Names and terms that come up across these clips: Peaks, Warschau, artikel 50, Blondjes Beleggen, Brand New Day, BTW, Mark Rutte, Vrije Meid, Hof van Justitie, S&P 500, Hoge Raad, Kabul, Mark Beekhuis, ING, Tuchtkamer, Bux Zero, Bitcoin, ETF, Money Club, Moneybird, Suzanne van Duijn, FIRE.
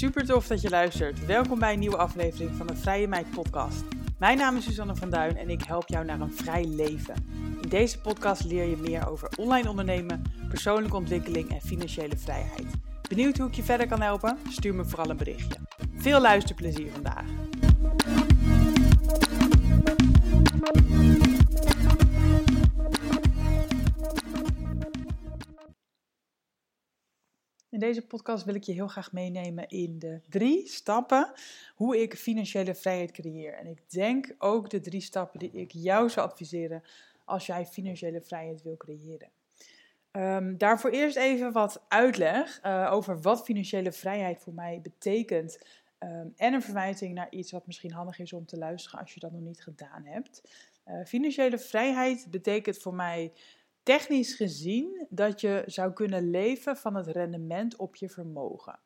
Super tof dat je luistert. Welkom bij een nieuwe aflevering van de Vrije Meid podcast. Mijn naam is Suzanne van Duijn en ik help jou naar een vrij leven. In deze podcast leer je meer over online ondernemen, persoonlijke ontwikkeling en financiële vrijheid. Benieuwd hoe ik je verder kan helpen? Stuur me vooral een berichtje. Veel luisterplezier vandaag. In deze podcast wil ik je heel graag meenemen in de 3 stappen hoe ik financiële vrijheid creëer. En ik denk ook de 3 stappen die ik jou zou adviseren als jij financiële vrijheid wil creëren. Daarvoor eerst even wat uitleg over wat financiële vrijheid voor mij betekent. En een verwijzing naar iets wat misschien handig is om te luisteren als je dat nog niet gedaan hebt. Financiële vrijheid betekent voor mij technisch gezien dat je zou kunnen leven van het rendement op je vermogen.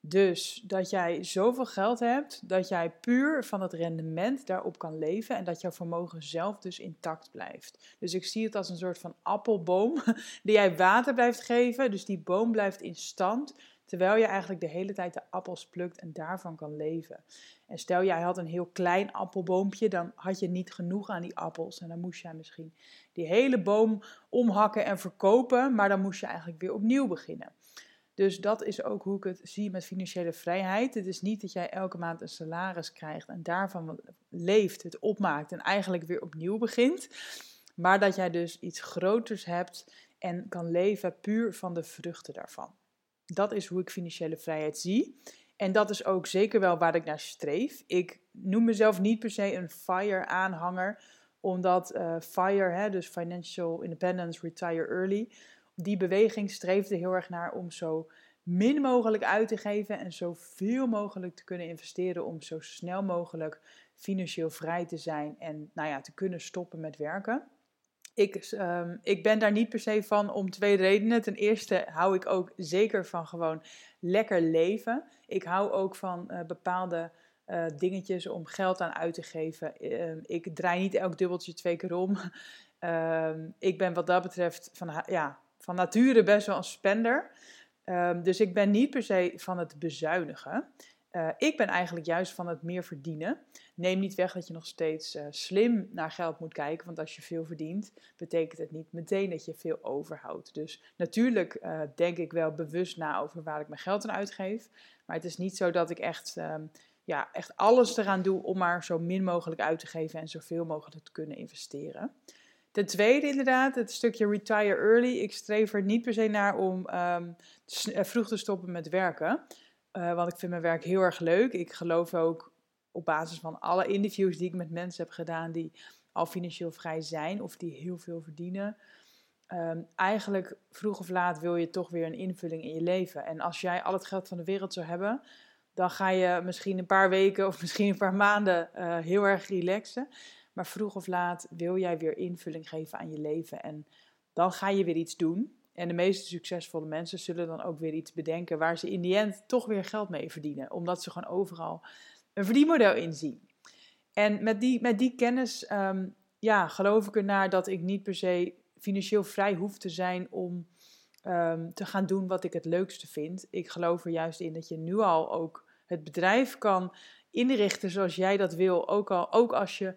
Dus dat jij zoveel geld hebt dat jij puur van het rendement daarop kan leven en dat jouw vermogen zelf dus intact blijft. Dus ik zie het als een soort van appelboom die jij water blijft geven, dus die boom blijft in stand terwijl je eigenlijk de hele tijd de appels plukt en daarvan kan leven. En stel jij had een heel klein appelboompje, dan had je niet genoeg aan die appels. En dan moest jij misschien die hele boom omhakken en verkopen, maar dan moest je eigenlijk weer opnieuw beginnen. Dus dat is ook hoe ik het zie met financiële vrijheid. Het is niet dat jij elke maand een salaris krijgt en daarvan leeft, het opmaakt en eigenlijk weer opnieuw begint. Maar dat jij dus iets groters hebt en kan leven puur van de vruchten daarvan. Dat is hoe ik financiële vrijheid zie. En dat is ook zeker wel waar ik naar streef. Ik noem mezelf niet per se een FIRE-aanhanger, omdat FIRE, dus Financial Independence, Retire Early, die beweging streefde heel erg naar om zo min mogelijk uit te geven en zoveel mogelijk te kunnen investeren om zo snel mogelijk financieel vrij te zijn en te kunnen stoppen met werken. Ik ben daar niet per se van om 2 redenen. Ten eerste hou ik ook zeker van gewoon lekker leven. Ik hou ook van bepaalde dingetjes om geld aan uit te geven. Ik draai niet elk dubbeltje 2 keer om. Ik ben wat dat betreft van nature best wel een spender. Dus ik ben niet per se van het bezuinigen. Ik ben eigenlijk juist van het meer verdienen. Neem niet weg dat je nog steeds slim naar geld moet kijken. Want als je veel verdient, betekent het niet meteen dat je veel overhoudt. Dus natuurlijk denk ik wel bewust na over waar ik mijn geld aan uitgeef. Maar het is niet zo dat ik echt alles eraan doe om maar zo min mogelijk uit te geven en zoveel mogelijk te kunnen investeren. Ten tweede inderdaad, het stukje retire early. Ik streef er niet per se naar om vroeg te stoppen met werken. Want ik vind mijn werk heel erg leuk. Ik geloof ook op basis van alle interviews die ik met mensen heb gedaan die al financieel vrij zijn of die heel veel verdienen. Eigenlijk vroeg of laat wil je toch weer een invulling in je leven. En als jij al het geld van de wereld zou hebben, dan ga je misschien een paar weken of misschien een paar maanden heel erg relaxen. Maar vroeg of laat wil jij weer invulling geven aan je leven. En dan ga je weer iets doen. En de meeste succesvolle mensen zullen dan ook weer iets bedenken waar ze in die end toch weer geld mee verdienen. Omdat ze gewoon overal een verdienmodel in zien. En met die kennis geloof ik ernaar dat ik niet per se financieel vrij hoef te zijn om te gaan doen wat ik het leukste vind. Ik geloof er juist in dat je nu al ook het bedrijf kan inrichten zoals jij dat wil. Ook als je,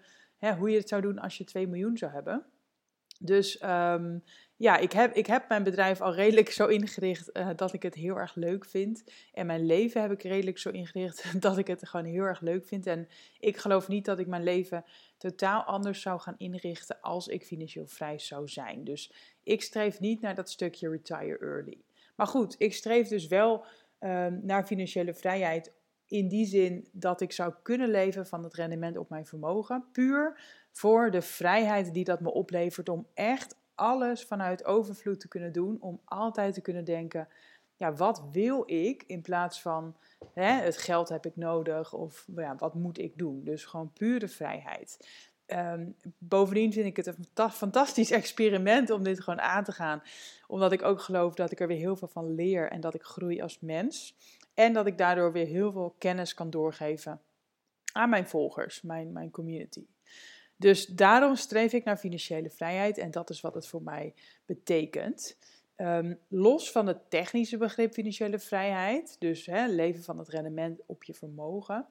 hoe je het zou doen als je 2 miljoen zou hebben. Dus ik heb mijn bedrijf al redelijk zo ingericht dat ik het heel erg leuk vind. En mijn leven heb ik redelijk zo ingericht dat ik het gewoon heel erg leuk vind. En ik geloof niet dat ik mijn leven totaal anders zou gaan inrichten als ik financieel vrij zou zijn. Dus ik streef niet naar dat stukje retire early. Maar goed, ik streef dus wel naar financiële vrijheid in die zin dat ik zou kunnen leven van het rendement op mijn vermogen. Puur voor de vrijheid die dat me oplevert om echt alles vanuit overvloed te kunnen doen, om altijd te kunnen denken, wat wil ik in plaats van het geld heb ik nodig of wat moet ik doen. Dus gewoon pure vrijheid. Bovendien vind ik het een fantastisch experiment om dit gewoon aan te gaan, omdat ik ook geloof dat ik er weer heel veel van leer en dat ik groei als mens en dat ik daardoor weer heel veel kennis kan doorgeven aan mijn volgers, mijn community. Dus daarom streef ik naar financiële vrijheid en dat is wat het voor mij betekent. Los van het technische begrip financiële vrijheid, dus leven van het rendement op je vermogen,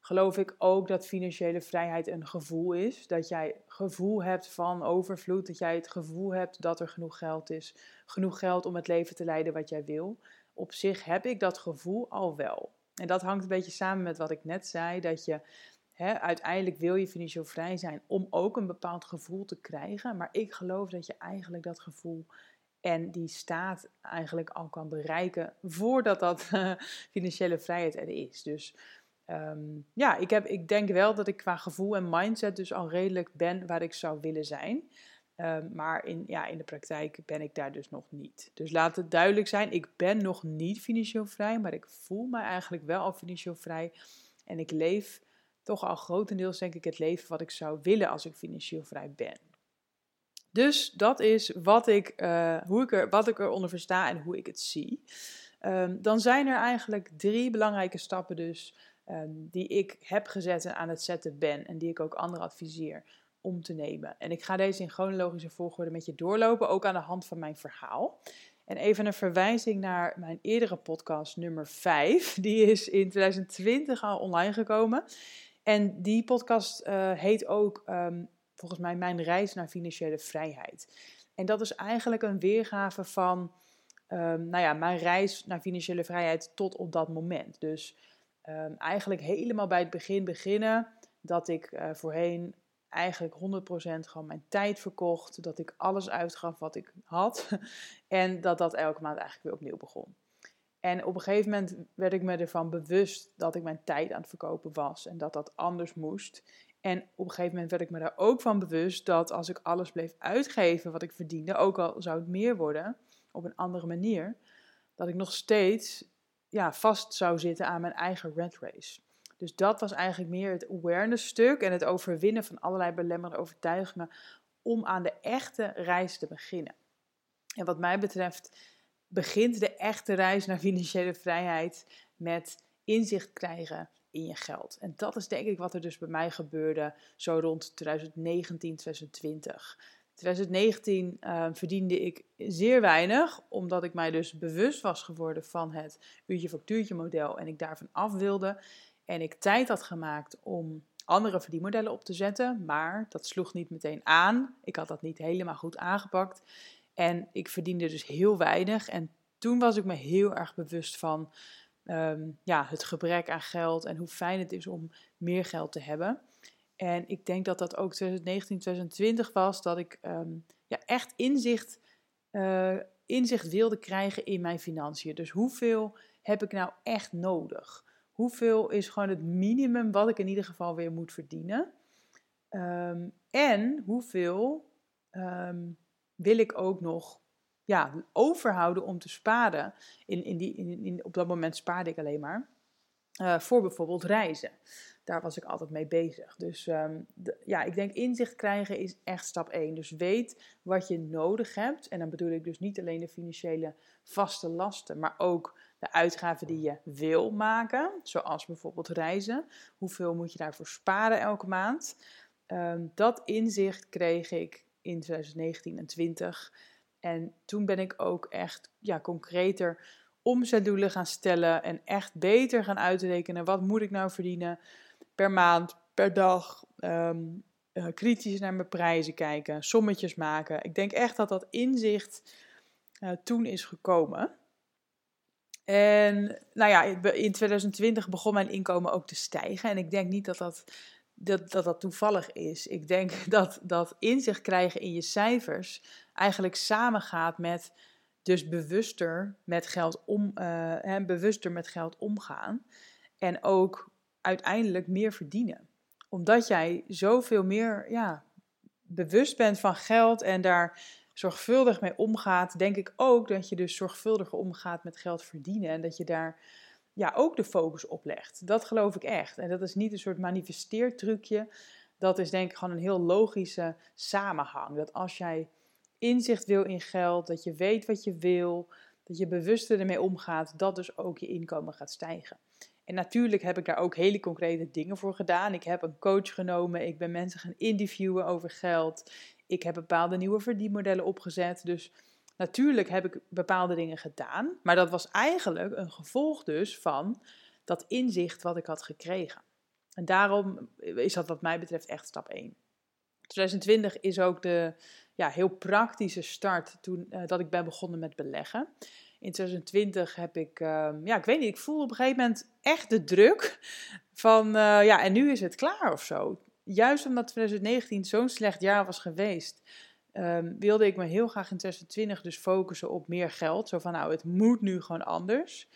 geloof ik ook dat financiële vrijheid een gevoel is. Dat jij gevoel hebt van overvloed, dat jij het gevoel hebt dat er genoeg geld is. Genoeg geld om het leven te leiden wat jij wil. Op zich heb ik dat gevoel al wel. En dat hangt een beetje samen met wat ik net zei, dat je uiteindelijk wil je financieel vrij zijn om ook een bepaald gevoel te krijgen. Maar ik geloof dat je eigenlijk dat gevoel en die staat eigenlijk al kan bereiken voordat dat financiële vrijheid er is. Dus ik denk wel dat ik qua gevoel en mindset dus al redelijk ben waar ik zou willen zijn. Maar in de praktijk ben ik daar dus nog niet. Dus laat het duidelijk zijn, ik ben nog niet financieel vrij, maar ik voel me eigenlijk wel al financieel vrij. En ik leef toch al grotendeels denk ik het leven wat ik zou willen als ik financieel vrij ben. Dus dat is wat ik eronder versta en hoe ik het zie. Dan zijn er eigenlijk 3 belangrijke stappen dus die ik heb gezet en aan het zetten ben. En die ik ook anderen adviseer om te nemen. En ik ga deze in chronologische volgorde met je doorlopen, ook aan de hand van mijn verhaal. En even een verwijzing naar mijn eerdere podcast nummer 5. Die is in 2020 al online gekomen. En die podcast heet ook volgens mij Mijn reis naar financiële vrijheid. En dat is eigenlijk een weergave van mijn reis naar financiële vrijheid tot op dat moment. Dus eigenlijk helemaal bij het begin beginnen dat ik voorheen eigenlijk 100% gewoon mijn tijd verkocht. Dat ik alles uitgaf wat ik had. En dat elke maand eigenlijk weer opnieuw begon. En op een gegeven moment werd ik me ervan bewust dat ik mijn tijd aan het verkopen was. En dat dat anders moest. En op een gegeven moment werd ik me daar ook van bewust dat als ik alles bleef uitgeven wat ik verdiende, ook al zou het meer worden, op een andere manier, dat ik nog steeds vast zou zitten aan mijn eigen rat race. Dus dat was eigenlijk meer het awareness stuk en het overwinnen van allerlei belemmerende overtuigingen om aan de echte reis te beginnen. En wat mij betreft begint de echte reis naar financiële vrijheid met inzicht krijgen in je geld. En dat is denk ik wat er dus bij mij gebeurde zo rond 2019, 2020. 2019 verdiende ik zeer weinig, omdat ik mij dus bewust was geworden van het uurtje-factuurtje model en ik daarvan af wilde. En ik tijd had gemaakt om andere verdienmodellen op te zetten, maar dat sloeg niet meteen aan. Ik had dat niet helemaal goed aangepakt en ik verdiende dus heel weinig. En toen was ik me heel erg bewust van het gebrek aan geld en hoe fijn het is om meer geld te hebben. En ik denk dat dat ook 2019, 2020 was, dat ik echt inzicht wilde krijgen in mijn financiën. Dus hoeveel heb ik nou echt nodig? Hoeveel is gewoon het minimum wat ik in ieder geval weer moet verdienen? En hoeveel wil ik ook nog overhouden om te sparen? Op dat moment spaarde ik alleen maar voor bijvoorbeeld reizen. Daar was ik altijd mee bezig. Dus ik denk inzicht krijgen is echt stap 1. Dus weet wat je nodig hebt. En dan bedoel ik dus niet alleen de financiële vaste lasten, maar ook de uitgaven die je wil maken, zoals bijvoorbeeld reizen. Hoeveel moet je daarvoor sparen elke maand? Dat inzicht kreeg ik in 2019 en 2020. En toen ben ik ook echt concreter omzetdoelen gaan stellen en echt beter gaan uitrekenen. Wat moet ik nou verdienen per maand, per dag? Kritisch naar mijn prijzen kijken, sommetjes maken. Ik denk echt dat dat inzicht toen is gekomen. En in 2020 begon mijn inkomen ook te stijgen. En ik denk niet dat dat toevallig is. Ik denk dat inzicht krijgen in je cijfers eigenlijk samengaat met dus bewuster met geld omgaan. En ook uiteindelijk meer verdienen. Omdat jij zoveel meer bewust bent van geld en daar zorgvuldig mee omgaat, denk ik ook dat je dus zorgvuldiger omgaat met geld verdienen en dat je daar ook de focus op legt. Dat geloof ik echt. En dat is niet een soort manifesteertrucje. Dat is denk ik gewoon een heel logische samenhang. Dat als jij inzicht wil in geld, dat je weet wat je wil, dat je bewuster ermee omgaat, dat dus ook je inkomen gaat stijgen. En natuurlijk heb ik daar ook hele concrete dingen voor gedaan. Ik heb een coach genomen, ik ben mensen gaan interviewen over geld. Ik heb bepaalde nieuwe verdienmodellen opgezet. Dus Natuurlijk heb ik bepaalde dingen gedaan, maar dat was eigenlijk een gevolg dus van dat inzicht wat ik had gekregen. En daarom is dat wat mij betreft echt stap 1. 2020 is ook de heel praktische start toen dat ik ben begonnen met beleggen. In 2020 heb ik, ik voel op een gegeven moment echt de druk van, en nu is het klaar of zo. Juist omdat 2019 zo'n slecht jaar was geweest, wilde ik me heel graag in 2020 dus focussen op meer geld. Zo van, het moet nu gewoon anders.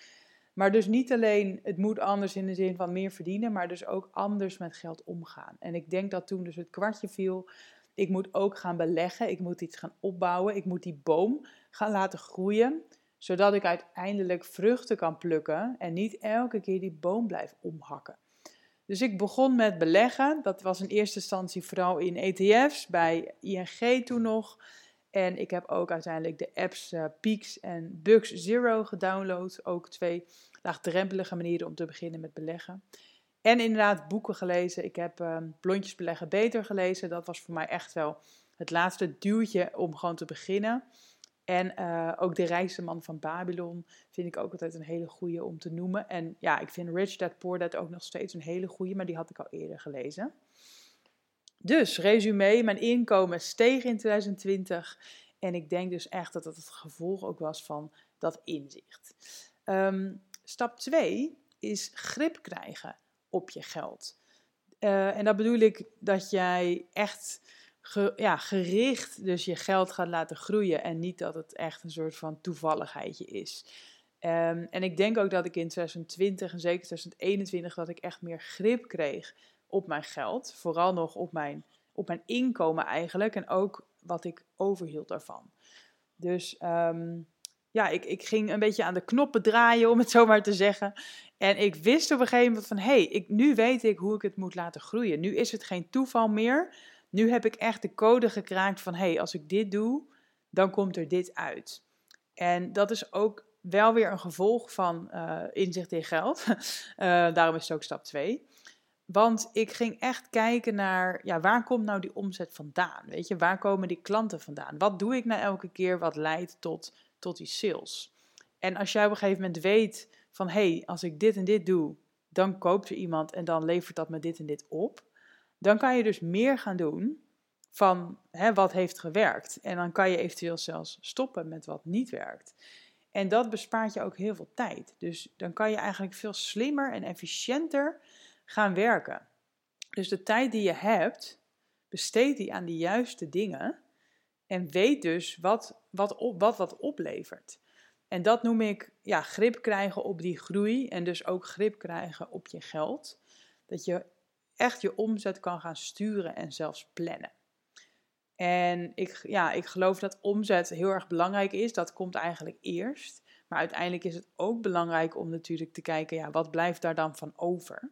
Maar dus niet alleen het moet anders in de zin van meer verdienen, maar dus ook anders met geld omgaan. En ik denk dat toen dus het kwartje viel, ik moet ook gaan beleggen, ik moet iets gaan opbouwen, ik moet die boom gaan laten groeien, zodat ik uiteindelijk vruchten kan plukken en niet elke keer die boom blijf omhakken. Dus ik begon met beleggen. Dat was in eerste instantie vooral in ETF's, bij ING toen nog. En ik heb ook uiteindelijk de apps Peaks en Bux Zero gedownload. Ook 2 laagdrempelige manieren om te beginnen met beleggen. En inderdaad boeken gelezen. Ik heb Blondjes Beleggen beter gelezen. Dat was voor mij echt wel het laatste duwtje om gewoon te beginnen. En ook De Rijkste Man van Babylon vind ik ook altijd een hele goede om te noemen. En ja, ik vind Rich Dad Poor Dad ook nog steeds een hele goede, maar die had ik al eerder gelezen. Dus, resume, mijn inkomen steeg in 2020. En ik denk dus echt dat dat het gevolg ook was van dat inzicht. Stap 2 is grip krijgen op je geld. En dat bedoel ik dat jij echt gericht dus je geld gaat laten groeien en niet dat het echt een soort van toevalligheidje is. En ik denk ook dat ik in 2020 en zeker 2021 dat ik echt meer grip kreeg op mijn geld. Vooral nog op mijn inkomen eigenlijk en ook wat ik overhield daarvan. Dus ik ging een beetje aan de knoppen draaien, om het zo maar te zeggen. En ik wist op een gegeven moment van, nu weet ik hoe ik het moet laten groeien. Nu is het geen toeval meer. Nu heb ik echt de code gekraakt van, als ik dit doe, dan komt er dit uit. En dat is ook wel weer een gevolg van inzicht in geld. Daarom is het ook stap 2. Want ik ging echt kijken naar, waar komt nou die omzet vandaan? Weet je, waar komen die klanten vandaan? Wat doe ik nou elke keer wat leidt tot die sales? En als jij op een gegeven moment weet van, als ik dit en dit doe, dan koopt er iemand en dan levert dat me dit en dit op. Dan kan je dus meer gaan doen van wat heeft gewerkt. En dan kan je eventueel zelfs stoppen met wat niet werkt. En dat bespaart je ook heel veel tijd. Dus dan kan je eigenlijk veel slimmer en efficiënter gaan werken. Dus de tijd die je hebt, besteed die aan de juiste dingen. En weet dus wat oplevert. En dat noem ik grip krijgen op die groei. En dus ook grip krijgen op je geld. Dat je echt je omzet kan gaan sturen en zelfs plannen. En ik geloof dat omzet heel erg belangrijk is. Dat komt eigenlijk eerst. Maar uiteindelijk is het ook belangrijk om natuurlijk te kijken, wat blijft daar dan van over?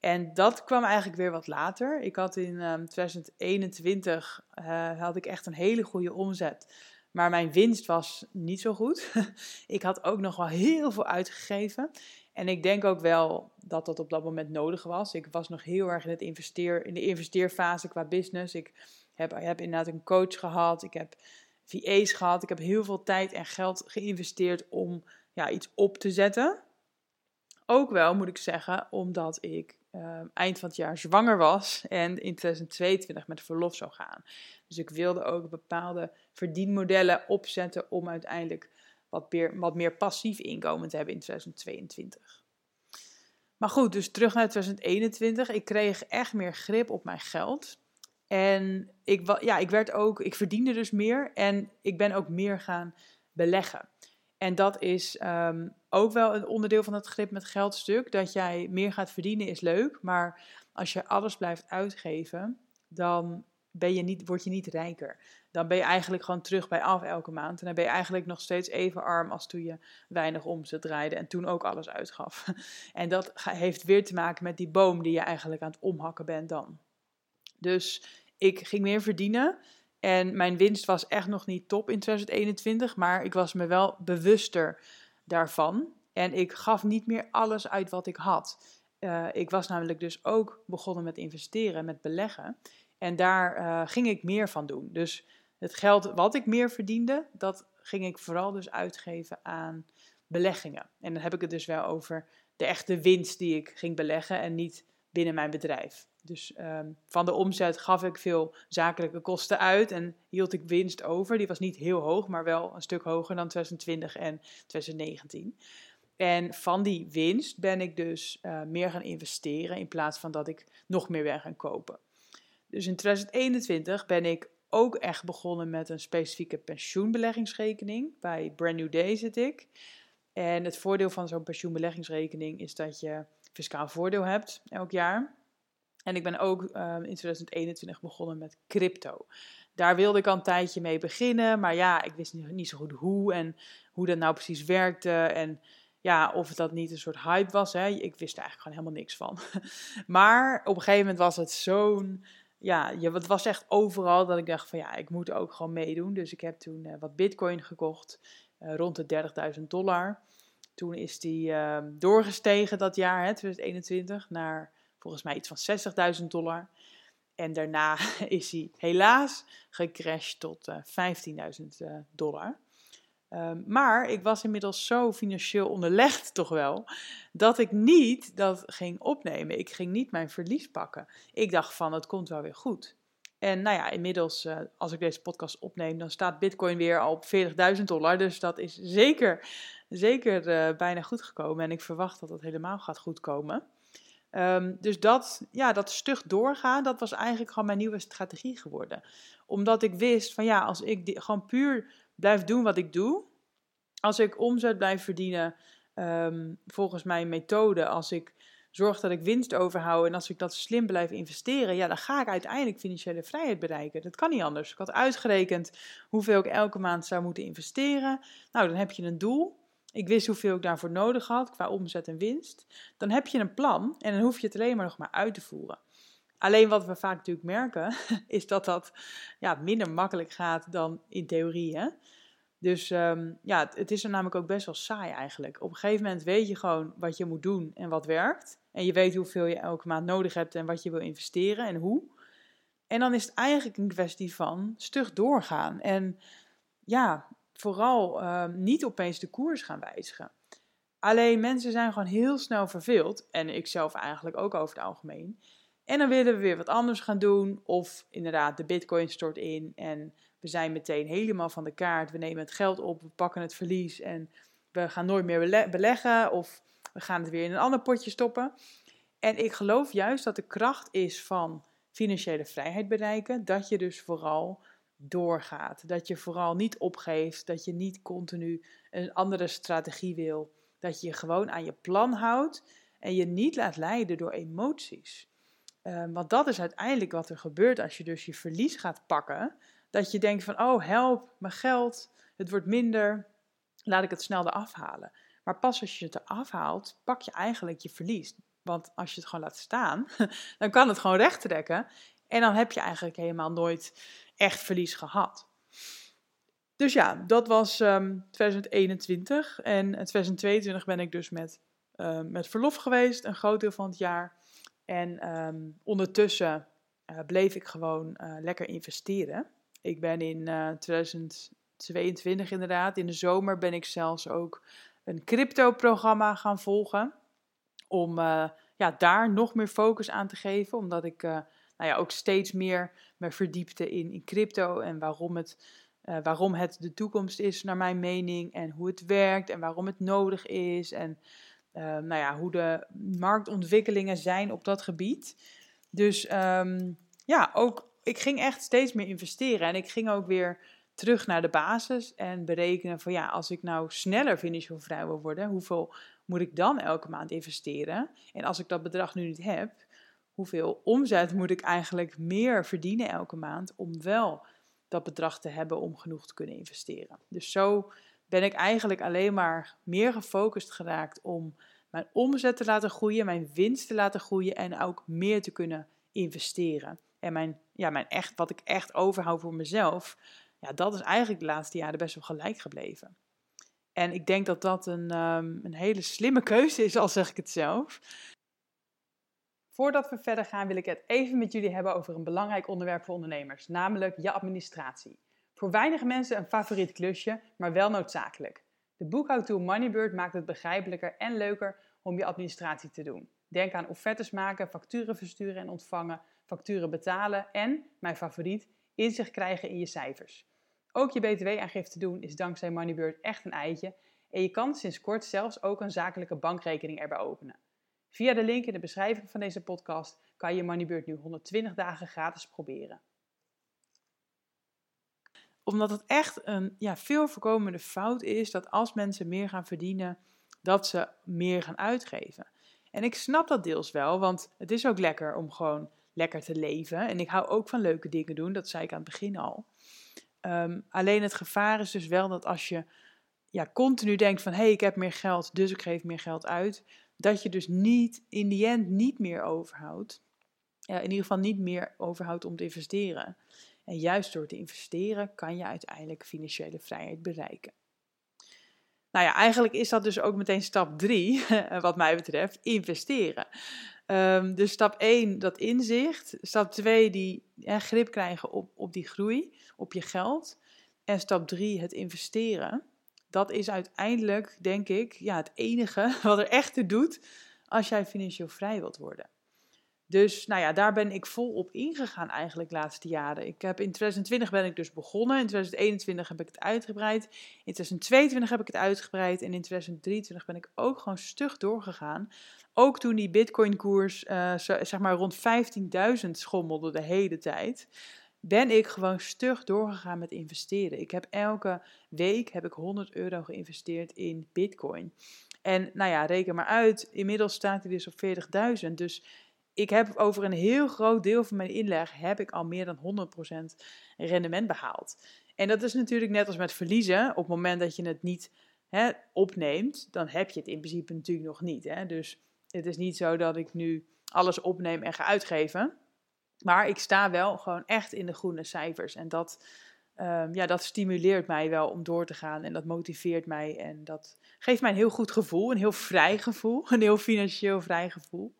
En dat kwam eigenlijk weer wat later. Ik had in 2021 had ik echt een hele goede omzet. Maar mijn winst was niet zo goed. Ik had ook nog wel heel veel uitgegeven. En ik denk ook wel dat dat op dat moment nodig was. Ik was nog heel erg in de investeerfase qua business. Ik heb inderdaad een coach gehad. Ik heb VA's gehad. Ik heb heel veel tijd en geld geïnvesteerd om iets op te zetten. Ook wel, moet ik zeggen, omdat ik eind van het jaar zwanger was en in 2022 met verlof zou gaan. Dus ik wilde ook bepaalde verdienmodellen opzetten om uiteindelijk wat meer passief inkomen te hebben in 2022. Maar goed, dus terug naar 2021. Ik kreeg echt meer grip op mijn geld. En ik verdiende dus meer en ik ben ook meer gaan beleggen. En dat is ook wel een onderdeel van het grip met geldstuk. Dat jij meer gaat verdienen is leuk, maar als je alles blijft uitgeven, dan word je niet rijker. Dan ben je eigenlijk gewoon terug bij af elke maand. En dan ben je eigenlijk nog steeds even arm als toen je weinig omzet draaide en toen ook alles uitgaf. En dat heeft weer te maken met die boom die je eigenlijk aan het omhakken bent dan. Dus ik ging meer verdienen. En mijn winst was echt nog niet top in 2021, maar ik was me wel bewuster daarvan. En ik gaf niet meer alles uit wat ik had. Ik was namelijk dus ook begonnen met investeren, met beleggen. En daar ging ik meer van doen. Dus het geld wat ik meer verdiende, dat ging ik vooral dus uitgeven aan beleggingen. En dan heb ik het dus wel over de echte winst die ik ging beleggen en niet binnen mijn bedrijf. Dus van de omzet gaf ik veel zakelijke kosten uit en hield ik winst over. Die was niet heel hoog, maar wel een stuk hoger dan 2020 en 2019. En van die winst ben ik dus meer gaan investeren in plaats van dat ik nog meer ben gaan kopen. Dus in 2021 ben ik ook echt begonnen met een specifieke pensioenbeleggingsrekening. Bij Brand New Day zit ik. En het voordeel van zo'n pensioenbeleggingsrekening is dat je fiscaal voordeel hebt elk jaar. En ik ben ook in 2021 begonnen met crypto. Daar wilde ik al een tijdje mee beginnen, maar ja, ik wist niet zo goed hoe en hoe dat nou precies werkte en ja, of dat niet een soort hype was. Hè. Ik wist er eigenlijk gewoon helemaal niks van. Maar op een gegeven moment was het zo'n... Ja, het was echt overal dat ik dacht van ja, ik moet ook gewoon meedoen. Dus ik heb toen wat bitcoin gekocht, rond de $30.000. Toen is die doorgestegen dat jaar, hè, 2021, naar volgens mij iets van $60.000. En daarna is hij helaas gecrashed tot $15.000. Maar ik was inmiddels zo financieel onderlegd toch wel, dat ik niet dat ging opnemen. Ik ging niet mijn verlies pakken. Ik dacht van, het komt wel weer goed. En nou ja, inmiddels, als ik deze podcast opneem, dan staat Bitcoin weer al op $40.000. Dus dat is zeker bijna goed gekomen. En ik verwacht dat dat helemaal gaat goed komen. Dus dat stug doorgaan, dat was eigenlijk gewoon mijn nieuwe strategie geworden. Omdat ik wist van ja, als ik gewoon puur... blijf doen wat ik doe. Als ik omzet blijf verdienen volgens mijn methode, als ik zorg dat ik winst overhoud en als ik dat slim blijf investeren, ja, dan ga ik uiteindelijk financiële vrijheid bereiken. Dat kan niet anders. Ik had uitgerekend hoeveel ik elke maand zou moeten investeren. Nou, dan heb je een doel. Ik wist hoeveel ik daarvoor nodig had qua omzet en winst. Dan heb je een plan en dan hoef je het alleen maar nog maar uit te voeren. Alleen wat we vaak natuurlijk merken, is dat minder makkelijk gaat dan in theorie. Hè? Dus het is er namelijk ook best wel saai eigenlijk. Op een gegeven moment weet je gewoon wat je moet doen en wat werkt. En je weet hoeveel je elke maand nodig hebt en wat je wil investeren en hoe. En dan is het eigenlijk een kwestie van stug doorgaan. En ja, vooral niet opeens de koers gaan wijzigen. Alleen mensen zijn gewoon heel snel verveeld. En ikzelf eigenlijk ook over het algemeen. En dan willen we weer wat anders gaan doen. Of inderdaad, de bitcoin stort in en we zijn meteen helemaal van de kaart. We nemen het geld op, we pakken het verlies en we gaan nooit meer beleggen. Of we gaan het weer in een ander potje stoppen. En ik geloof juist dat de kracht is van financiële vrijheid bereiken. Dat je dus vooral doorgaat. Dat je vooral niet opgeeft. Dat je niet continu een andere strategie wil. Dat je je gewoon aan je plan houdt en je niet laat leiden door emoties. Want dat is uiteindelijk wat er gebeurt als je dus je verlies gaat pakken. Dat je denkt van, oh help, mijn geld, het wordt minder, laat ik het snel eraf halen. Maar pas als je het eraf haalt, pak je eigenlijk je verlies. Want als je het gewoon laat staan, dan kan het gewoon recht trekken. En dan heb je eigenlijk helemaal nooit echt verlies gehad. Dus ja, dat was 2021. En 2022 ben ik dus met verlof geweest, een groot deel van het jaar. En ondertussen bleef ik gewoon lekker investeren. Ik ben in 2022 inderdaad, in de zomer ben ik zelfs ook een crypto-programma gaan volgen. Om daar nog meer focus aan te geven. Omdat ik ook steeds meer me verdiepte in crypto en waarom het de toekomst is naar mijn mening. En hoe het werkt en waarom het nodig is en... hoe de marktontwikkelingen zijn op dat gebied. Dus ik ging echt steeds meer investeren. En ik ging ook weer terug naar de basis en berekenen van ja, als ik nou sneller financieel vrij wil worden, hoeveel moet ik dan elke maand investeren? En als ik dat bedrag nu niet heb, hoeveel omzet moet ik eigenlijk meer verdienen elke maand om wel dat bedrag te hebben om genoeg te kunnen investeren? Dus zo... ben ik eigenlijk alleen maar meer gefocust geraakt om mijn omzet te laten groeien, mijn winst te laten groeien en ook meer te kunnen investeren. En wat ik echt overhoud voor mezelf, ja, dat is eigenlijk de laatste jaren best wel gelijk gebleven. En ik denk dat dat een hele slimme keuze is, al zeg ik het zelf. Voordat we verder gaan wil ik het even met jullie hebben over een belangrijk onderwerp voor ondernemers, namelijk je administratie. Voor weinig mensen een favoriet klusje, maar wel noodzakelijk. De boekhoudtool Moneybird maakt het begrijpelijker en leuker om je administratie te doen. Denk aan offertes maken, facturen versturen en ontvangen, facturen betalen en, mijn favoriet, inzicht krijgen in je cijfers. Ook je btw-aangifte doen is dankzij Moneybird echt een eitje en je kan sinds kort zelfs ook een zakelijke bankrekening erbij openen. Via de link in de beschrijving van deze podcast kan je Moneybird nu 120 dagen gratis proberen. Omdat het echt een veel voorkomende fout is dat als mensen meer gaan verdienen, dat ze meer gaan uitgeven. En ik snap dat deels wel, want het is ook lekker om gewoon lekker te leven. En ik hou ook van leuke dingen doen, dat zei ik aan het begin al. Alleen het gevaar is dus wel dat als je continu denkt van ik heb meer geld, dus ik geef meer geld uit, dat je dus niet in the end niet meer overhoudt. In ieder geval niet meer overhoudt om te investeren. En juist door te investeren kan je uiteindelijk financiële vrijheid bereiken. Nou ja, eigenlijk is dat dus ook meteen stap 3, wat mij betreft, investeren. Dus stap 1, dat inzicht. Stap 2, die grip krijgen op die groei, op je geld. En stap 3, het investeren. Dat is uiteindelijk, denk ik, het enige wat er echt toe doet als jij financieel vrij wilt worden. Dus daar ben ik volop ingegaan eigenlijk de laatste jaren. In 2020 ben ik dus begonnen, in 2021 heb ik het uitgebreid, in 2022 heb ik het uitgebreid en in 2023 ben ik ook gewoon stug doorgegaan. Ook toen die Bitcoin-koers rond 15.000 schommelde de hele tijd, ben ik gewoon stug doorgegaan met investeren. Ik heb elke week €100 geïnvesteerd in Bitcoin. En reken maar uit, inmiddels staat hij dus op 40.000, dus ik heb over een heel groot deel van mijn inleg al meer dan 100% rendement behaald. En dat is natuurlijk net als met verliezen. Op het moment dat je het niet opneemt, dan heb je het in principe natuurlijk nog niet. Dus het is niet zo dat ik nu alles opneem en ga uitgeven. Maar ik sta wel gewoon echt in de groene cijfers. En dat stimuleert mij wel om door te gaan. En dat motiveert mij. En dat geeft mij een heel goed gevoel. Een heel vrij gevoel. Een heel financieel vrij gevoel.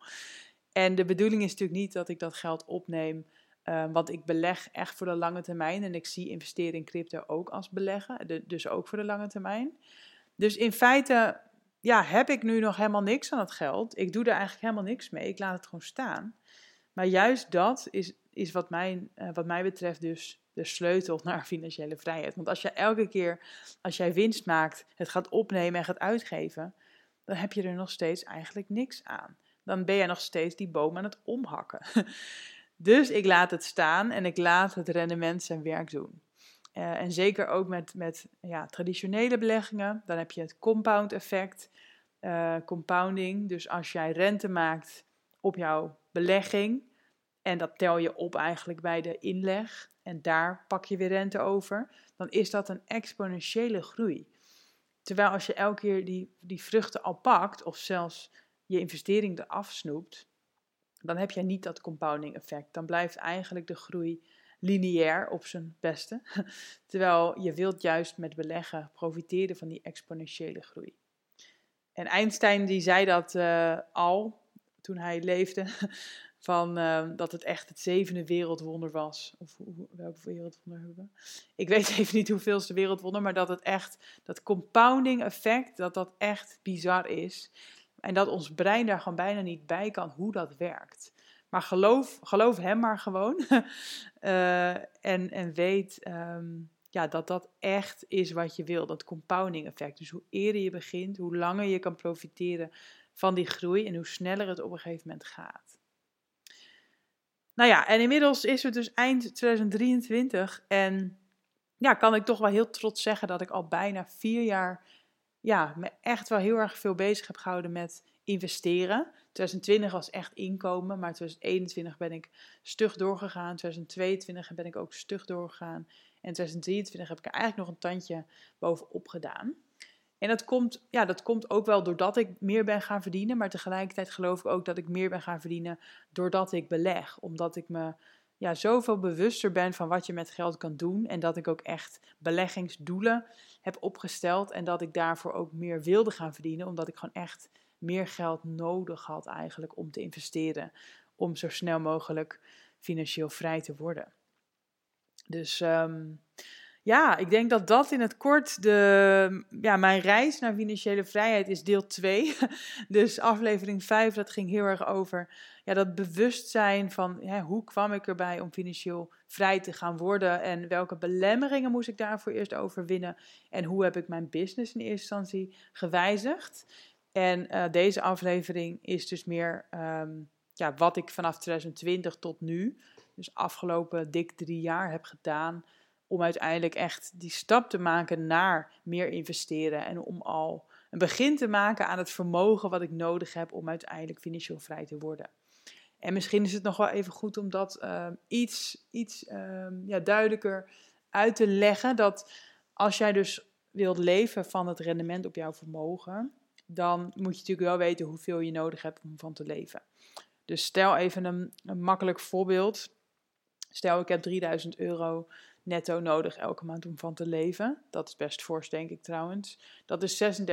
En de bedoeling is natuurlijk niet dat ik dat geld opneem, want ik beleg echt voor de lange termijn. En ik zie investeren in crypto ook als beleggen, dus ook voor de lange termijn. Dus in feite heb ik nu nog helemaal niks aan het geld. Ik doe er eigenlijk helemaal niks mee, ik laat het gewoon staan. Maar juist dat is wat mij betreft dus de sleutel naar financiële vrijheid. Want als je elke keer, als jij winst maakt, het gaat opnemen en gaat uitgeven, dan heb je er nog steeds eigenlijk niks aan. Dan ben jij nog steeds die boom aan het omhakken. Dus ik laat het staan en ik laat het rendement zijn werk doen. En zeker ook met traditionele beleggingen. Dan heb je het compound effect, compounding. Dus als jij rente maakt op jouw belegging en dat tel je op eigenlijk bij de inleg en daar pak je weer rente over, dan is dat een exponentiële groei. Terwijl als je elke keer die vruchten al pakt of zelfs je investering eraf snoept, dan heb jij niet dat compounding effect. Dan blijft eigenlijk de groei lineair op zijn beste. Terwijl je wilt juist met beleggen profiteren van die exponentiële groei. En Einstein die zei dat al toen hij leefde, dat het echt het 7e wereldwonder was. Of welke wereldwonder hebben we? Ik weet even niet hoeveelste wereldwonder, maar dat het echt, dat compounding effect, dat echt bizar is. En dat ons brein daar gewoon bijna niet bij kan hoe dat werkt. Maar geloof hem maar gewoon. En weet dat dat echt is wat je wil. Dat compounding effect. Dus hoe eerder je begint, hoe langer je kan profiteren van die groei. En hoe sneller het op een gegeven moment gaat. En inmiddels is het dus eind 2023. En kan ik toch wel heel trots zeggen dat ik al bijna 4 jaar... me echt wel heel erg veel bezig heb gehouden met investeren. 2020 was echt inkomen, maar 2021 ben ik stug doorgegaan. 2022 ben ik ook stug doorgegaan. En 2023 heb ik er eigenlijk nog een tandje bovenop gedaan. En dat komt ook wel doordat ik meer ben gaan verdienen. Maar tegelijkertijd geloof ik ook dat ik meer ben gaan verdienen doordat ik beleg. Omdat ik me zoveel bewuster ben van wat je met geld kan doen. En dat ik ook echt beleggingsdoelen heb opgesteld. En dat ik daarvoor ook meer wilde gaan verdienen. Omdat ik gewoon echt meer geld nodig had eigenlijk om te investeren. Om zo snel mogelijk financieel vrij te worden. Dus Ja, ik denk dat dat in het kort mijn reis naar financiële vrijheid is deel 2. Dus aflevering 5, dat ging heel erg over dat bewustzijn van hoe kwam ik erbij om financieel vrij te gaan worden en welke belemmeringen moest ik daarvoor eerst overwinnen en hoe heb ik mijn business in eerste instantie gewijzigd. En deze aflevering is dus meer wat ik vanaf 2020 tot nu, dus afgelopen dik 3 jaar heb gedaan om uiteindelijk echt die stap te maken naar meer investeren en om al een begin te maken aan het vermogen wat ik nodig heb om uiteindelijk financieel vrij te worden. En misschien is het nog wel even goed om dat iets duidelijker uit te leggen, dat als jij dus wilt leven van het rendement op jouw vermogen, dan moet je natuurlijk wel weten hoeveel je nodig hebt om van te leven. Dus stel even een makkelijk voorbeeld. Stel, ik heb 3000 euro netto nodig elke maand om van te leven. Dat is best fors, denk ik trouwens. Dat is 36.000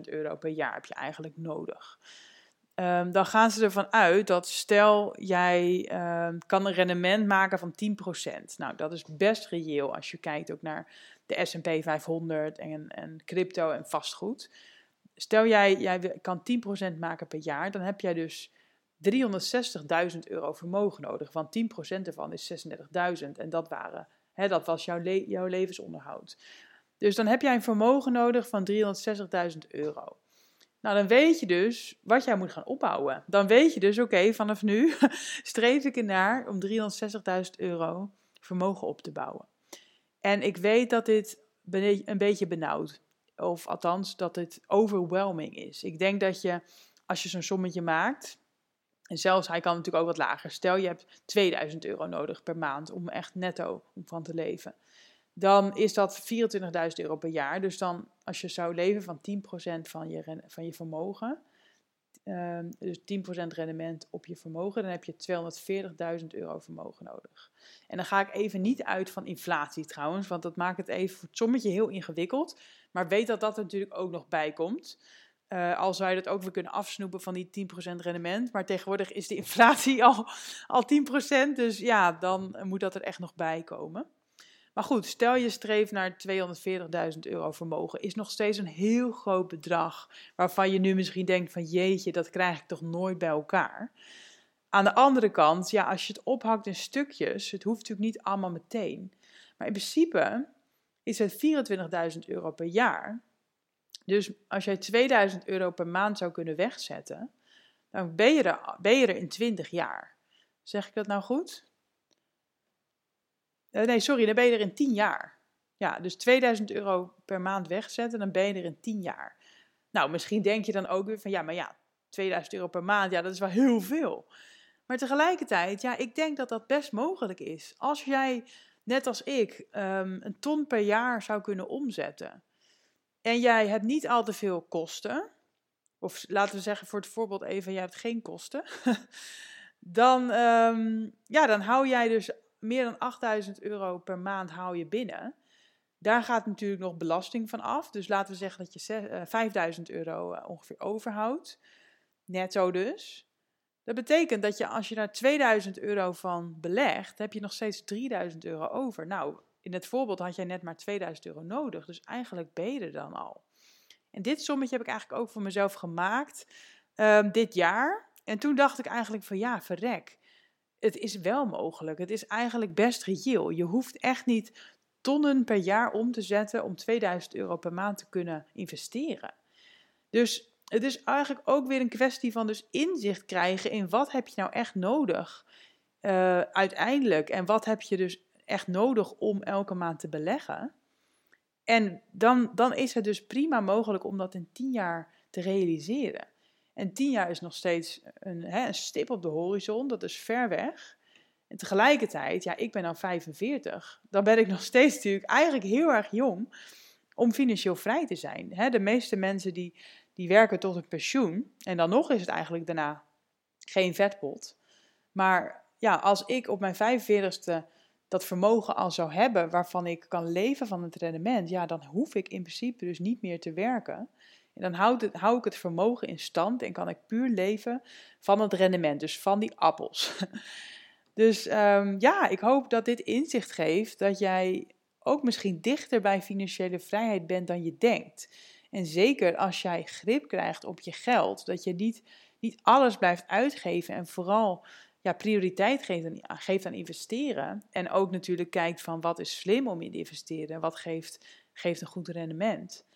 euro per jaar heb je eigenlijk nodig. Dan gaan ze ervan uit dat stel jij kan een rendement maken van 10%. Nou, dat is best reëel als je kijkt ook naar de S&P 500 en crypto en vastgoed. Stel jij kan 10% maken per jaar, dan heb jij dus 360.000 euro vermogen nodig, want 10% ervan is 36.000 en dat was jouw levensonderhoud. Dus dan heb jij een vermogen nodig van 360.000 euro. Nou, dan weet je dus wat jij moet gaan opbouwen. Dan weet je dus, oké, vanaf nu streef ik ernaar om 360.000 euro vermogen op te bouwen. En ik weet dat dit een beetje benauwd, of althans dat dit overwhelming is. Ik denk dat je, als je zo'n sommetje maakt, en zelfs, hij kan natuurlijk ook wat lager. Stel, je hebt 2000 euro nodig per maand om echt netto om van te leven. Dan is dat 24.000 euro per jaar. Dus dan, als je zou leven van 10% van je vermogen, dus 10% rendement op je vermogen, dan heb je 240.000 euro vermogen nodig. En dan ga ik even niet uit van inflatie trouwens, want dat maakt het even voor het sommetje heel ingewikkeld. Maar weet dat dat er natuurlijk ook nog bij komt. Al zou je dat ook weer kunnen afsnoepen van die 10% rendement. Maar tegenwoordig is de inflatie al 10%. Dus ja, dan moet dat er echt nog bij komen. Maar goed, stel je streeft naar 240.000 euro vermogen. Is nog steeds een heel groot bedrag. Waarvan je nu misschien denkt van jeetje, dat krijg ik toch nooit bij elkaar. Aan de andere kant, ja, als je het ophakt in stukjes. Het hoeft natuurlijk niet allemaal meteen. Maar in principe is het 24.000 euro per jaar. Dus als jij 2000 euro per maand zou kunnen wegzetten, dan ben je er in 20 jaar. Zeg ik dat nou goed? Nee, sorry, dan ben je er in 10 jaar. Ja, dus 2000 euro per maand wegzetten, dan ben je er in 10 jaar. Nou, misschien denk je dan ook weer van, 2000 euro per maand, dat is wel heel veel. Maar tegelijkertijd, ik denk dat dat best mogelijk is. Als jij, net als ik, een ton per jaar zou kunnen omzetten, en jij hebt niet al te veel kosten, of laten we zeggen voor het voorbeeld even, jij hebt geen kosten, dan hou jij dus meer dan 8000 euro per maand hou je binnen. Daar gaat natuurlijk nog belasting van af, dus laten we zeggen dat je 5000 euro ongeveer overhoudt, netto dus. Dat betekent dat je als je daar 2000 euro van belegt, heb je nog steeds 3000 euro over. Nou, in het voorbeeld had jij net maar 2000 euro nodig, dus eigenlijk ben je er dan al. En dit sommetje heb ik eigenlijk ook voor mezelf gemaakt dit jaar. En toen dacht ik eigenlijk van verrek, het is wel mogelijk. Het is eigenlijk best reëel. Je hoeft echt niet tonnen per jaar om te zetten om 2000 euro per maand te kunnen investeren. Dus het is eigenlijk ook weer een kwestie van dus inzicht krijgen in wat heb je nou echt nodig uiteindelijk en wat heb je dus echt nodig om elke maand te beleggen. En dan is het dus prima mogelijk om dat in 10 jaar te realiseren. En 10 jaar is nog steeds een stip op de horizon, dat is ver weg. En tegelijkertijd, ik ben al 45, dan ben ik nog steeds natuurlijk eigenlijk heel erg jong om financieel vrij te zijn. De meeste mensen die werken tot een pensioen en dan nog is het eigenlijk daarna geen vetpot. Maar als ik op mijn 45ste dat vermogen al zou hebben, waarvan ik kan leven van het rendement, dan hoef ik in principe dus niet meer te werken. En dan hou ik het vermogen in stand en kan ik puur leven van het rendement, dus van die appels. Dus ik hoop dat dit inzicht geeft dat jij ook misschien dichter bij financiële vrijheid bent dan je denkt. En zeker als jij grip krijgt op je geld, dat je niet alles blijft uitgeven en vooral prioriteit geeft aan investeren. En ook natuurlijk kijkt van wat is slim om in te investeren en wat geeft een goed rendement.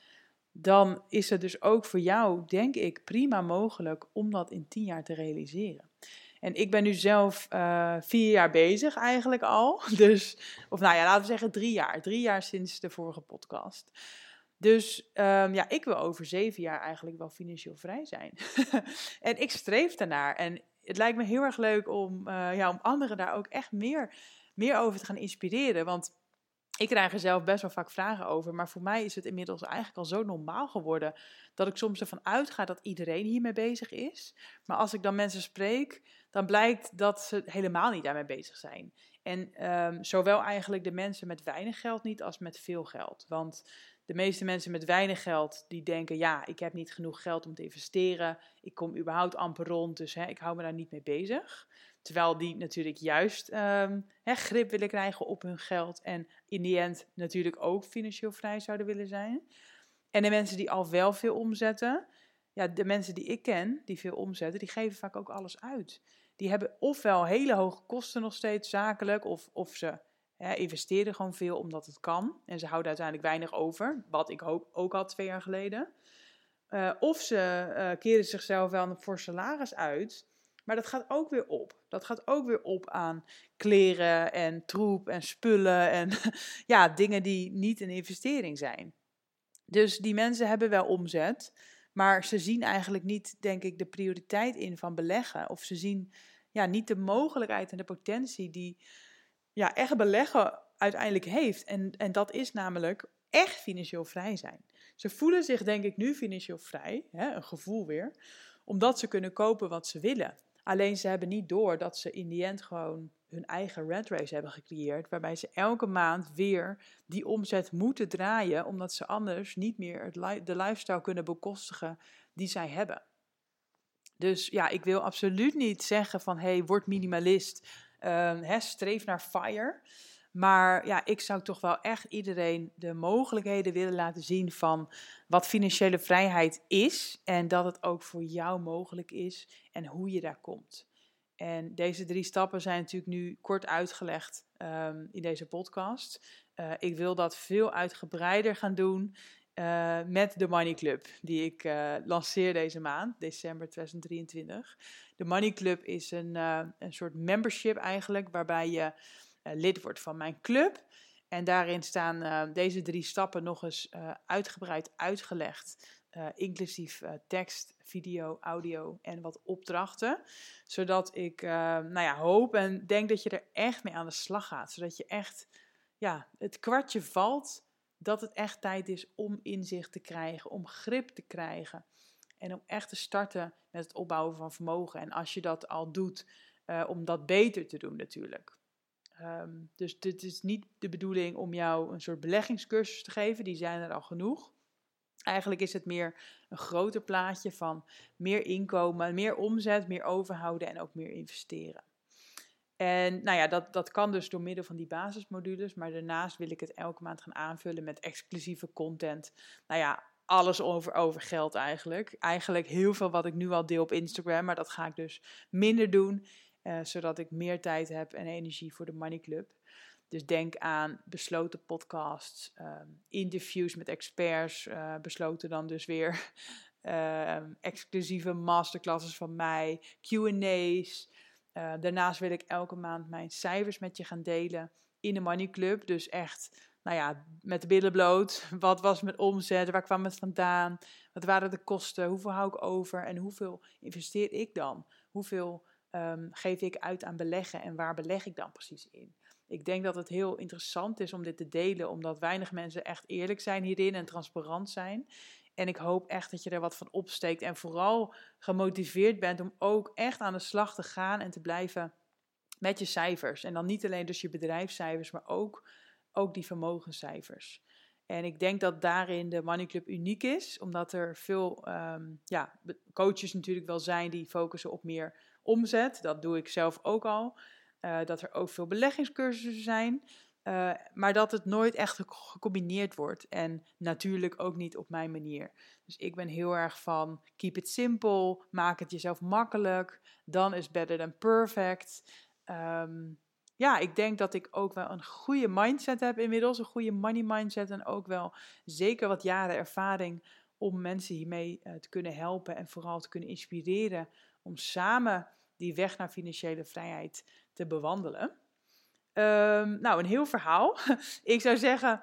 Dan is het dus ook voor jou, denk ik, prima mogelijk om dat in 10 jaar te realiseren. En ik ben nu zelf 4 jaar bezig eigenlijk al. Dus, of laten we zeggen 3 jaar. 3 jaar sinds de vorige podcast. Dus ik wil over 7 jaar eigenlijk wel financieel vrij zijn. En ik streef daarnaar. En het lijkt me heel erg leuk om anderen daar ook echt meer over te gaan inspireren. Want ik krijg er zelf best wel vaak vragen over. Maar voor mij is het inmiddels eigenlijk al zo normaal geworden dat ik soms ervan uitga dat iedereen hiermee bezig is. Maar als ik dan mensen spreek, dan blijkt dat ze helemaal niet daarmee bezig zijn. En zowel eigenlijk de mensen met weinig geld niet als met veel geld. Want de meeste mensen met weinig geld die denken, ik heb niet genoeg geld om te investeren. Ik kom überhaupt amper rond, dus ik hou me daar niet mee bezig. Terwijl die natuurlijk juist grip willen krijgen op hun geld en in die end natuurlijk ook financieel vrij zouden willen zijn. En de mensen die al wel veel omzetten, de mensen die ik ken die veel omzetten, die geven vaak ook alles uit. Die hebben ofwel hele hoge kosten nog steeds zakelijk of ze investeren gewoon veel omdat het kan. En ze houden uiteindelijk weinig over, wat ik ook al 2 jaar geleden. Of ze keren zichzelf wel voor salaris uit. Maar dat gaat ook weer op. Dat gaat ook weer op aan kleren en troep en spullen en dingen die niet een investering zijn. Dus die mensen hebben wel omzet, maar ze zien eigenlijk niet, denk ik, de prioriteit in van beleggen. Of ze zien niet de mogelijkheid en de potentie die echt beleggen uiteindelijk heeft. En dat is namelijk echt financieel vrij zijn. Ze voelen zich, denk ik, nu financieel vrij, een gevoel weer, omdat ze kunnen kopen wat ze willen. Alleen ze hebben niet door dat ze in die end gewoon hun eigen rat race hebben gecreëerd, waarbij ze elke maand weer die omzet moeten draaien, omdat ze anders niet meer de lifestyle kunnen bekostigen die zij hebben. Dus ik wil absoluut niet zeggen van, word minimalist, streef naar FIRE. Maar ik zou toch wel echt iedereen de mogelijkheden willen laten zien van wat financiële vrijheid is. En dat het ook voor jou mogelijk is en hoe je daar komt. En deze 3 stappen zijn natuurlijk nu kort uitgelegd in deze podcast. Ik wil dat veel uitgebreider gaan doen met de Money Club die ik lanceer deze maand, december 2023. De Money Club is een soort membership eigenlijk waarbij je lid wordt van mijn club. En daarin staan deze 3 stappen nog eens uitgebreid uitgelegd. Inclusief tekst, video, audio en wat opdrachten. Zodat ik hoop en denk dat je er echt mee aan de slag gaat. Zodat je echt het kwartje valt dat het echt tijd is om inzicht te krijgen. Om grip te krijgen. En om echt te starten met het opbouwen van vermogen. En als je dat al doet, om dat beter te doen natuurlijk. Dus dit is niet de bedoeling om jou een soort beleggingscursus te geven, die zijn er al genoeg. Eigenlijk is het meer een groter plaatje van meer inkomen, meer omzet, meer overhouden en ook meer investeren. En dat kan dus door middel van die basismodules, maar daarnaast wil ik het elke maand gaan aanvullen met exclusieve content. Alles over geld eigenlijk. Eigenlijk heel veel wat ik nu al deel op Instagram, maar dat ga ik dus minder doen. Zodat ik meer tijd heb en energie voor de Money Club. Dus denk aan besloten podcasts, interviews met experts, besloten dan dus weer, exclusieve masterclasses van mij, Q&A's. Daarnaast wil ik elke maand mijn cijfers met je gaan delen in de Money Club. Dus echt, met de billen bloot. Wat was mijn omzet? Waar kwam het vandaan? Wat waren de kosten? Hoeveel hou ik over? En hoeveel investeer ik dan? Hoeveel geef ik uit aan beleggen en waar beleg ik dan precies in? Ik denk dat het heel interessant is om dit te delen, omdat weinig mensen echt eerlijk zijn hierin en transparant zijn. En ik hoop echt dat je er wat van opsteekt en vooral gemotiveerd bent om ook echt aan de slag te gaan en te blijven met je cijfers. En dan niet alleen dus je bedrijfscijfers, maar ook die vermogenscijfers. En ik denk dat daarin de Money Club uniek is, omdat er veel coaches natuurlijk wel zijn die focussen op meer omzet. Dat doe ik zelf ook al. Dat er ook veel beleggingscursussen zijn. Maar dat het nooit echt gecombineerd wordt. En natuurlijk ook niet op mijn manier. Dus ik ben heel erg van keep it simple. Maak het jezelf makkelijk. Done is better than perfect. Ja, ik denk dat ik ook wel een goede mindset heb inmiddels. Een goede money mindset. En ook wel zeker wat jaren ervaring om mensen hiermee te kunnen helpen. En vooral te kunnen inspireren om samen die weg naar financiële vrijheid te bewandelen. Nou, een heel verhaal. Ik zou zeggen,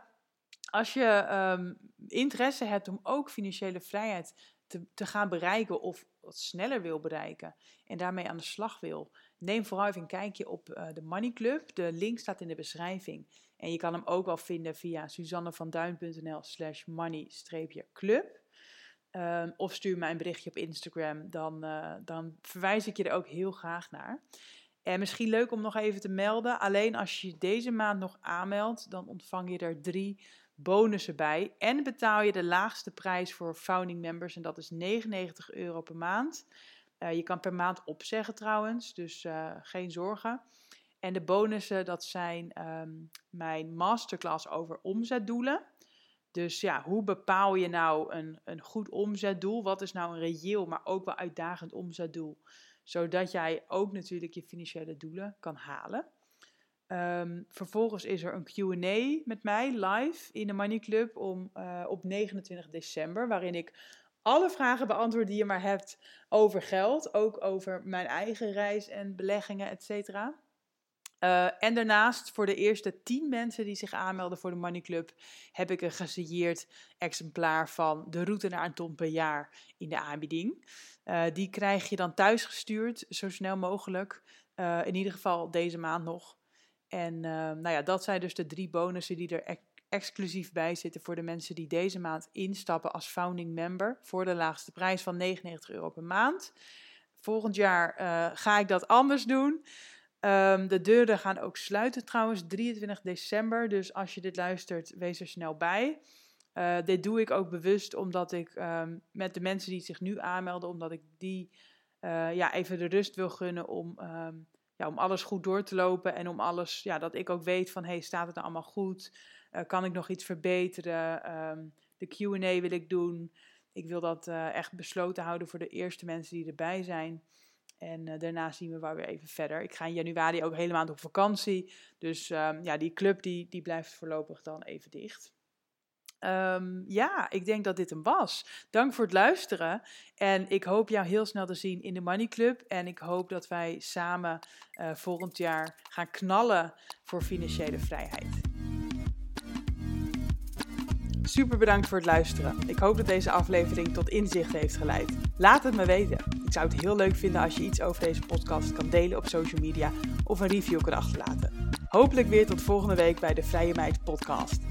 als je interesse hebt om ook financiële vrijheid te gaan bereiken of wat sneller wil bereiken en daarmee aan de slag wil, neem vooral even een kijkje op de Money Club. De link staat in de beschrijving. En je kan hem ook wel vinden via suzannevanduijn.nl/money-club. Of stuur mij een berichtje op Instagram, dan verwijs ik je er ook heel graag naar. En misschien leuk om nog even te melden, alleen als je deze maand nog aanmeldt, dan ontvang je er 3 bonussen bij. En betaal je de laagste prijs voor founding members en dat is €99 per maand. Je kan per maand opzeggen trouwens, dus geen zorgen. En de bonussen, dat zijn mijn masterclass over omzetdoelen. Dus ja, hoe bepaal je nou een goed omzetdoel? Wat is nou een reëel, maar ook wel uitdagend omzetdoel? Zodat jij ook natuurlijk je financiële doelen kan halen. Vervolgens is er een Q&A met mij live in de Money Club op 29 december. Waarin ik alle vragen beantwoord die je maar hebt over geld. Ook over mijn eigen reis en beleggingen, et cetera. En daarnaast voor de eerste 10 mensen die zich aanmelden voor de Money Club heb ik een gesigneerd exemplaar van de route naar een ton per jaar in de aanbieding. Die krijg je dan thuis gestuurd, zo snel mogelijk, in ieder geval deze maand nog. En nou ja, dat zijn dus de 3 bonussen die er exclusief bij zitten voor de mensen die deze maand instappen als founding member voor de laagste prijs van €99 per maand. Volgend jaar ga ik dat anders doen. De deuren gaan ook sluiten trouwens, 23 december, dus als je dit luistert, wees er snel bij. Dit doe ik ook bewust omdat ik met de mensen die zich nu aanmelden, omdat ik die even de rust wil gunnen om alles goed door te lopen en om alles, ja, dat ik ook weet van, hey, staat het nou allemaal goed? Kan ik nog iets verbeteren? De Q&A wil ik doen. Ik wil dat echt besloten houden voor de eerste mensen die erbij zijn. En daarna zien we waar weer even verder. Ik ga in januari ook helemaal op vakantie. Dus die club die blijft voorlopig dan even dicht. Ik denk dat dit hem was. Dank voor het luisteren. En ik hoop jou heel snel te zien in de Money Club. En ik hoop dat wij samen volgend jaar gaan knallen voor financiële vrijheid. Super bedankt voor het luisteren. Ik hoop dat deze aflevering tot inzicht heeft geleid. Laat het me weten. Ik zou het heel leuk vinden als je iets over deze podcast kan delen op social media of een review kan achterlaten. Hopelijk weer tot volgende week bij de Vrije Meid podcast.